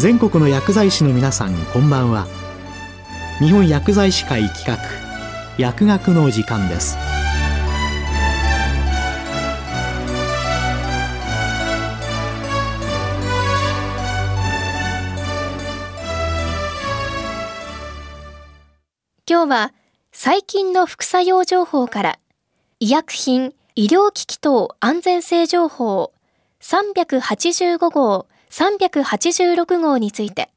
全国の薬剤師の皆さん、こんばんは。日本薬剤師会企画、薬学の時間です。今日は最近の副作用情報から医薬品・医療機器等安全性情報385号386号について、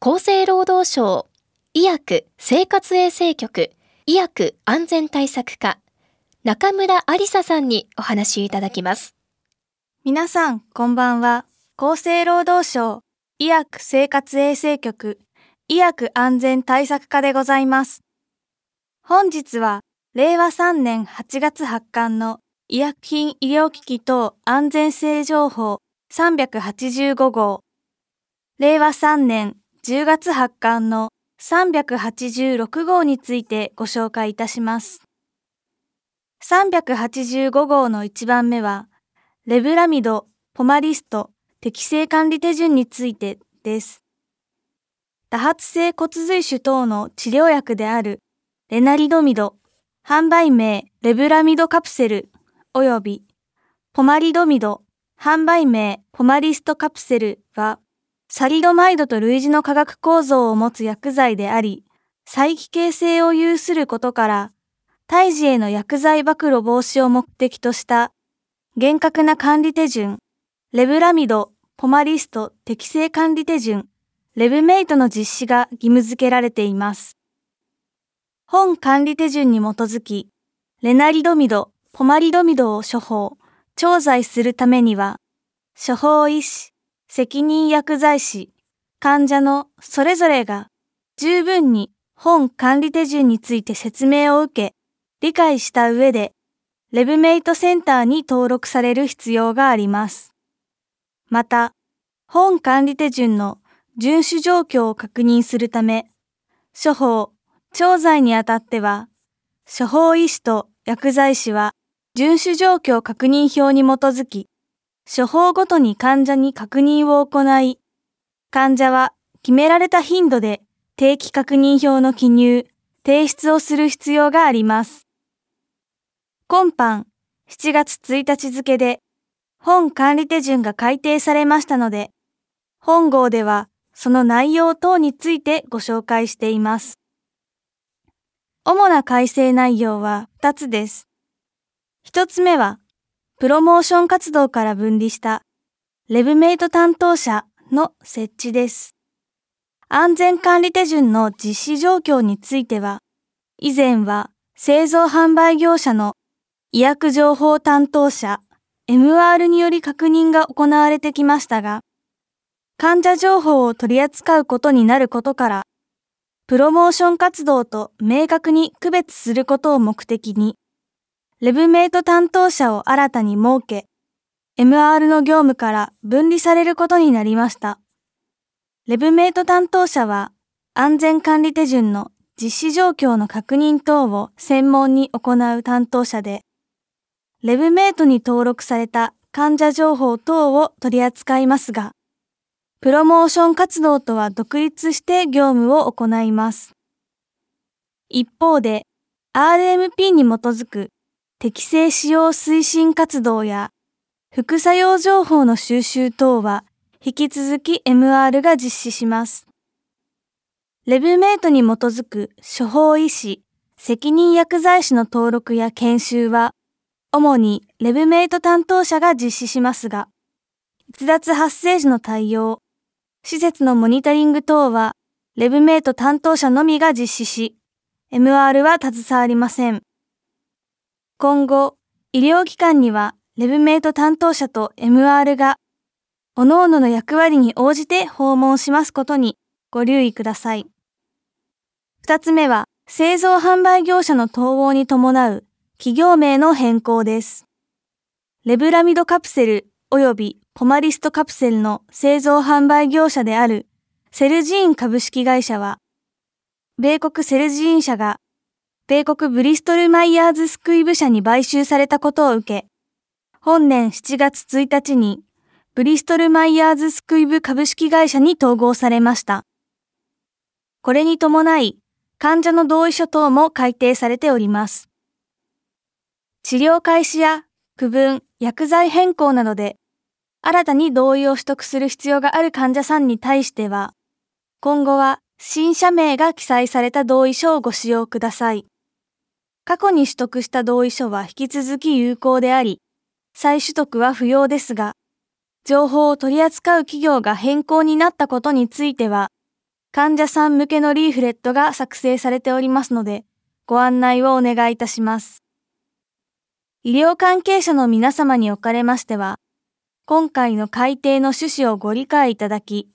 厚生労働省医薬生活衛生局医薬安全対策課中村有沙さんにお話しいただきます。皆さんこんばんは。厚生労働省医薬生活衛生局医薬安全対策課でございます。本日は令和3年8月発刊の医薬品医療機器等安全性情報385号、令和3年10月発刊の386号についてご紹介いたします。385号の1番目は、レブラミド・ポマリスト適正管理手順についてです。多発性骨髄腫等の治療薬であるレナリドミド、販売名レブラミドカプセルおよびポマリドミド、販売名ポマリストカプセルは、サリドマイドと類似の化学構造を持つ薬剤であり、再帰形性を有することから、胎児への薬剤暴露防止を目的とした、厳格な管理手順、レブラミド・ポマリスト適正管理手順、レブメイトの実施が義務付けられています。本管理手順に基づき、レナリドミド・ポマリドミドを処方、調剤するためには、処方医師、責任薬剤師、患者のそれぞれが十分に本管理手順について説明を受け、理解した上で、レブメイトセンターに登録される必要があります。また、本管理手順の遵守状況を確認するため、処方・調剤にあたっては、処方医師と薬剤師は、遵守状況確認表に基づき、処方ごとに患者に確認を行い、患者は決められた頻度で定期確認表の記入、提出をする必要があります。今般7月1日付で本管理手順が改定されましたので、本号ではその内容等についてご紹介しています。主な改正内容は2つです。一つ目は、プロモーション活動から分離したレブメイト担当者の設置です。安全管理手順の実施状況については、以前は製造販売業者の医薬情報担当者 MR により確認が行われてきましたが、患者情報を取り扱うことになることから、プロモーション活動と明確に区別することを目的に、レブメイト担当者を新たに設け、MR の業務から分離されることになりました。レブメイト担当者は、安全管理手順の実施状況の確認等を専門に行う担当者で、レブメイトに登録された患者情報等を取り扱いますが、プロモーション活動とは独立して業務を行います。一方で、RMP に基づく適正使用推進活動や副作用情報の収集等は引き続き MR が実施します。レブメイトに基づく処方医師、責任薬剤師の登録や研修は主にレブメイト担当者が実施しますが、逸脱発生時の対応、施設のモニタリング等はレブメイト担当者のみが実施し、MR は携わりません。今後、医療機関にはレブメイト担当者と MR が各々の役割に応じて訪問しますことにご留意ください。二つ目は、製造販売業者の統合に伴う企業名の変更です。レブラミドカプセル及びポマリストカプセルの製造販売業者であるセルジーン株式会社は、米国セルジーン社が米国ブリストルマイヤーズスクイブ社に買収されたことを受け、本年7月1日に、ブリストル・マイヤーズ・スクイブ株式会社に統合されました。これに伴い、患者の同意書等も改定されております。治療開始や区分、薬剤変更などで、新たに同意を取得する必要がある患者さんに対しては、今後は新社名が記載された同意書をご使用ください。過去に取得した同意書は引き続き有効であり、再取得は不要ですが、情報を取り扱う企業が変更になったことについては、患者さん向けのリーフレットが作成されておりますので、ご案内をお願いいたします。医療関係者の皆様におかれましては、今回の改定の趣旨をご理解いただき、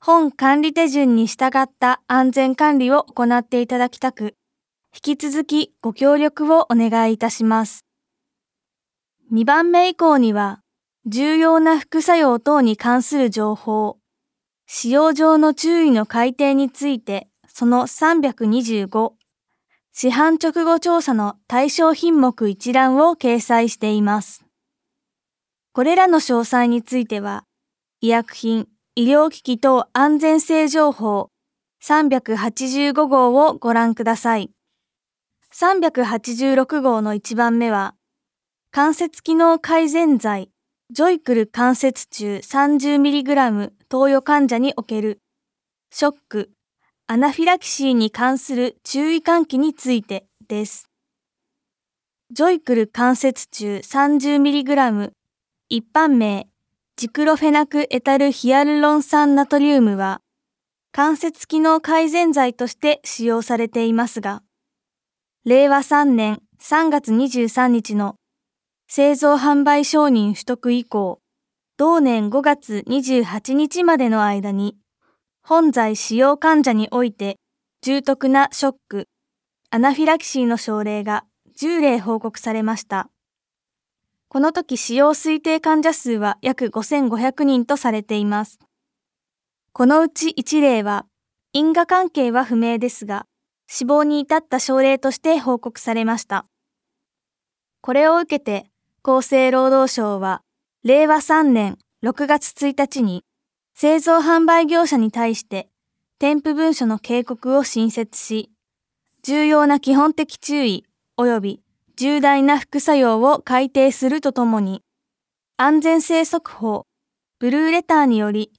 本管理手順に従った安全管理を行っていただきたく、引き続きご協力をお願いいたします。2番目以降には、重要な副作用等に関する情報、使用上の注意の改定について、その325、市販直後調査の対象品目一覧を掲載しています。これらの詳細については、医薬品、医療機器等安全性情報385号をご覧ください。386号の1番目は、関節機能改善剤、ジョイクル関節中 30mg 投与患者における、ショック、アナフィラキシーに関する注意喚起についてです。ジョイクル関節中 30mg、一般名、ジクロフェナクエタルヒアルロン酸ナトリウムは、関節機能改善剤として使用されていますが、令和3年3月23日の製造販売承認取得以降、同年5月28日までの間に、本剤使用患者において、重篤なショック、アナフィラキシーの症例が10例報告されました。この時使用推定患者数は約5500人とされています。このうち1例は、因果関係は不明ですが、死亡に至った症例として報告されました。これを受けて、厚生労働省は、令和3年6月1日に、製造販売業者に対して、添付文書の警告を新設し、重要な基本的注意及び、重大な副作用を改定するとともに、安全性速報、ブルーレターにより、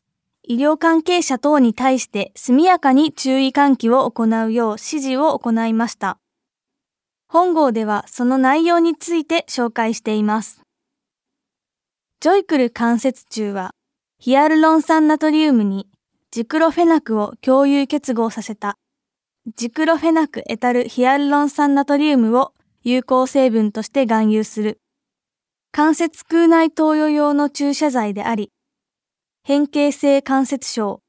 医療関係者等に対して速やかに注意喚起を行うよう指示を行いました。本号ではその内容について紹介しています。ジョイクル関節中は、ヒアルロン酸ナトリウムにジクロフェナクを共有結合させた、ジクロフェナクエタルヒアルロン酸ナトリウムを有効成分として含有する関節腔内投与用の注射剤であり、変形性関節症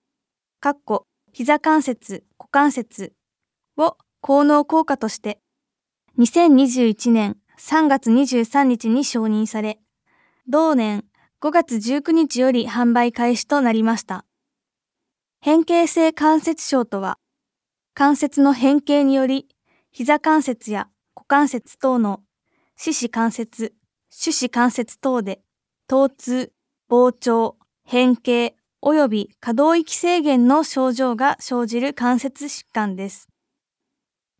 膝関節・股関節を効能効果として2021年3月23日に承認され、同年5月19日より販売開始となりました。変形性関節症とは、関節の変形により膝関節や股関節等の四肢関節、手指関節等で疼痛、膨張、変形及び可動域制限の症状が生じる関節疾患です。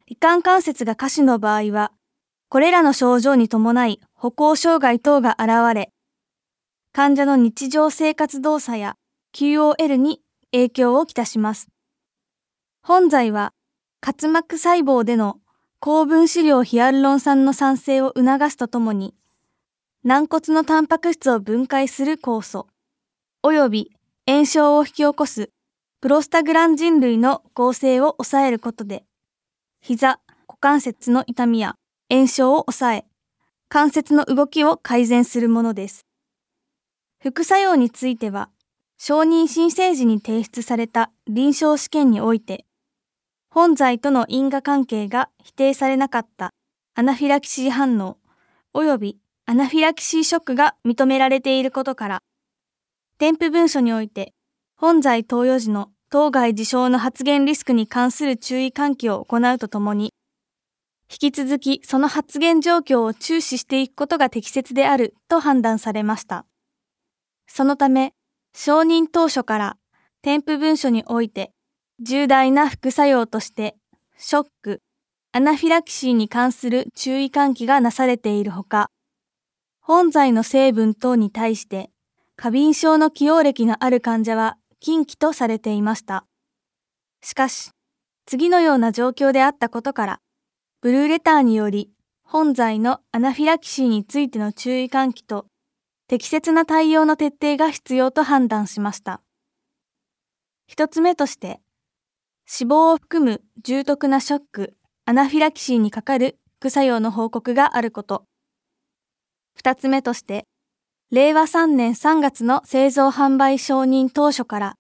罹患関節が下肢の場合は、これらの症状に伴い歩行障害等が現れ、患者の日常生活動作や QOL に影響をきたします。本剤は滑膜細胞での高分子量ヒアルロン酸の産生を促すとともに、軟骨のタンパク質を分解する酵素、および炎症を引き起こすプロスタグランジン類の合成を抑えることで、膝、股関節の痛みや炎症を抑え、関節の動きを改善するものです。副作用については、承認申請時に提出された臨床試験において、本剤との因果関係が否定されなかったアナフィラキシー反応及びアナフィラキシーショックが認められていることから、添付文書において本剤投与時の当該事象の発現リスクに関する注意喚起を行うとともに、引き続きその発現状況を注視していくことが適切であると判断されました。そのため、承認当初から添付文書において重大な副作用として、ショック、アナフィラキシーに関する注意喚起がなされているほか、本剤の成分等に対して、過敏症の既往歴のある患者は禁忌とされていました。しかし、次のような状況であったことから、ブルーレターにより、本剤のアナフィラキシーについての注意喚起と、適切な対応の徹底が必要と判断しました。一つ目として、死亡を含む重篤なショック、アナフィラキシーにかかる副作用の報告があること。二つ目として、令和3年3月の製造販売承認当初から、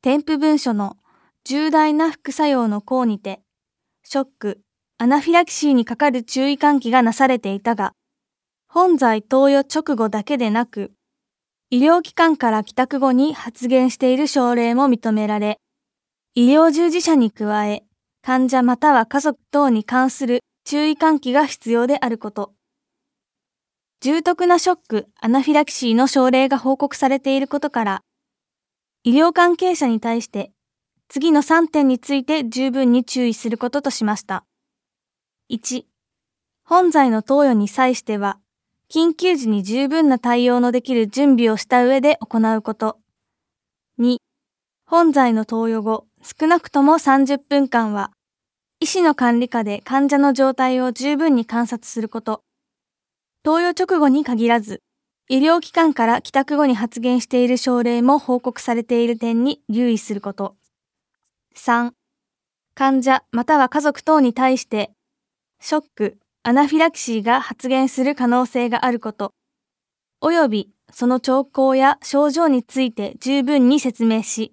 添付文書の重大な副作用の項にて、ショック、アナフィラキシーにかかる注意喚起がなされていたが、本剤投与直後だけでなく、医療機関から帰宅後に発現している症例も認められ、医療従事者に加え、患者または家族等に関する注意喚起が必要であること。重篤なショック、アナフィラキシーの症例が報告されていることから、医療関係者に対して、次の3点について十分に注意することとしました。1、本剤の投与に際しては、緊急時に十分な対応のできる準備をした上で行うこと。2、本剤の投与後、少なくとも30分間は、医師の管理下で患者の状態を十分に観察すること。投与直後に限らず、医療機関から帰宅後に発現している症例も報告されている点に留意すること。3、患者または家族等に対して、ショック、アナフィラキシーが発現する可能性があること、およびその兆候や症状について十分に説明し、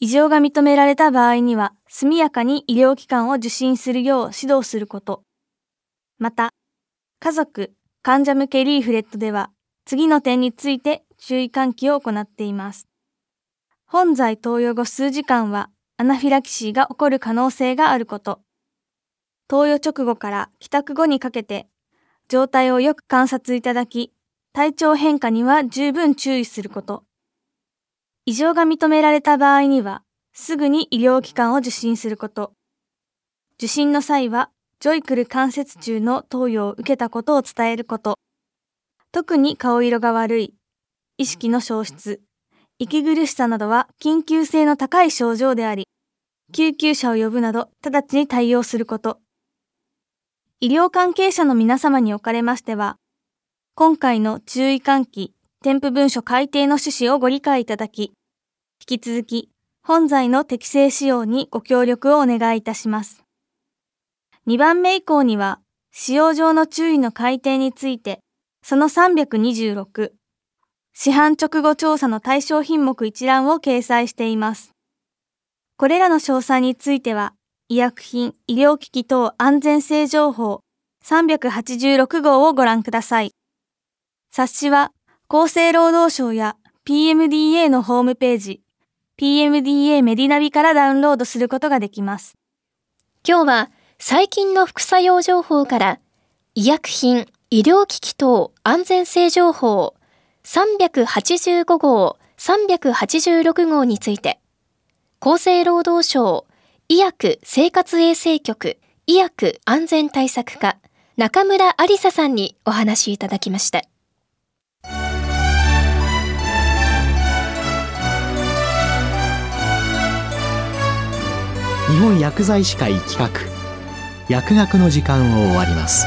異常が認められた場合には速やかに医療機関を受診するよう指導すること。また、家族、患者向けリーフレットでは、次の点について注意喚起を行っています。本剤投与後数時間は、アナフィラキシーが起こる可能性があること。投与直後から帰宅後にかけて、状態をよく観察いただき、体調変化には十分注意すること。異常が認められた場合には、すぐに医療機関を受診すること。受診の際は、ジョイクル関節中の投与を受けたことを伝えること。特に顔色が悪い、意識の消失、息苦しさなどは緊急性の高い症状であり、救急車を呼ぶなど直ちに対応すること。医療関係者の皆様におかれましては、今回の注意喚起、添付文書改訂の趣旨をご理解いただき、引き続き本剤の適正使用にご協力をお願いいたします。2番目以降には、使用上の注意の改訂について、その326、市販直後調査の対象品目一覧を掲載しています。これらの詳細については、医薬品、医療機器等安全性情報386号をご覧ください。冊子は、厚生労働省や PMDA のホームページ、PMDA メディナビからダウンロードすることができます。今日は、最近の副作用情報から、医薬品、医療機器等安全性情報、385号、386号について、厚生労働省医薬生活衛生局医薬安全対策課中村有沙さんにお話いただきました。日本薬剤師会企画、薬学の時間を終わります。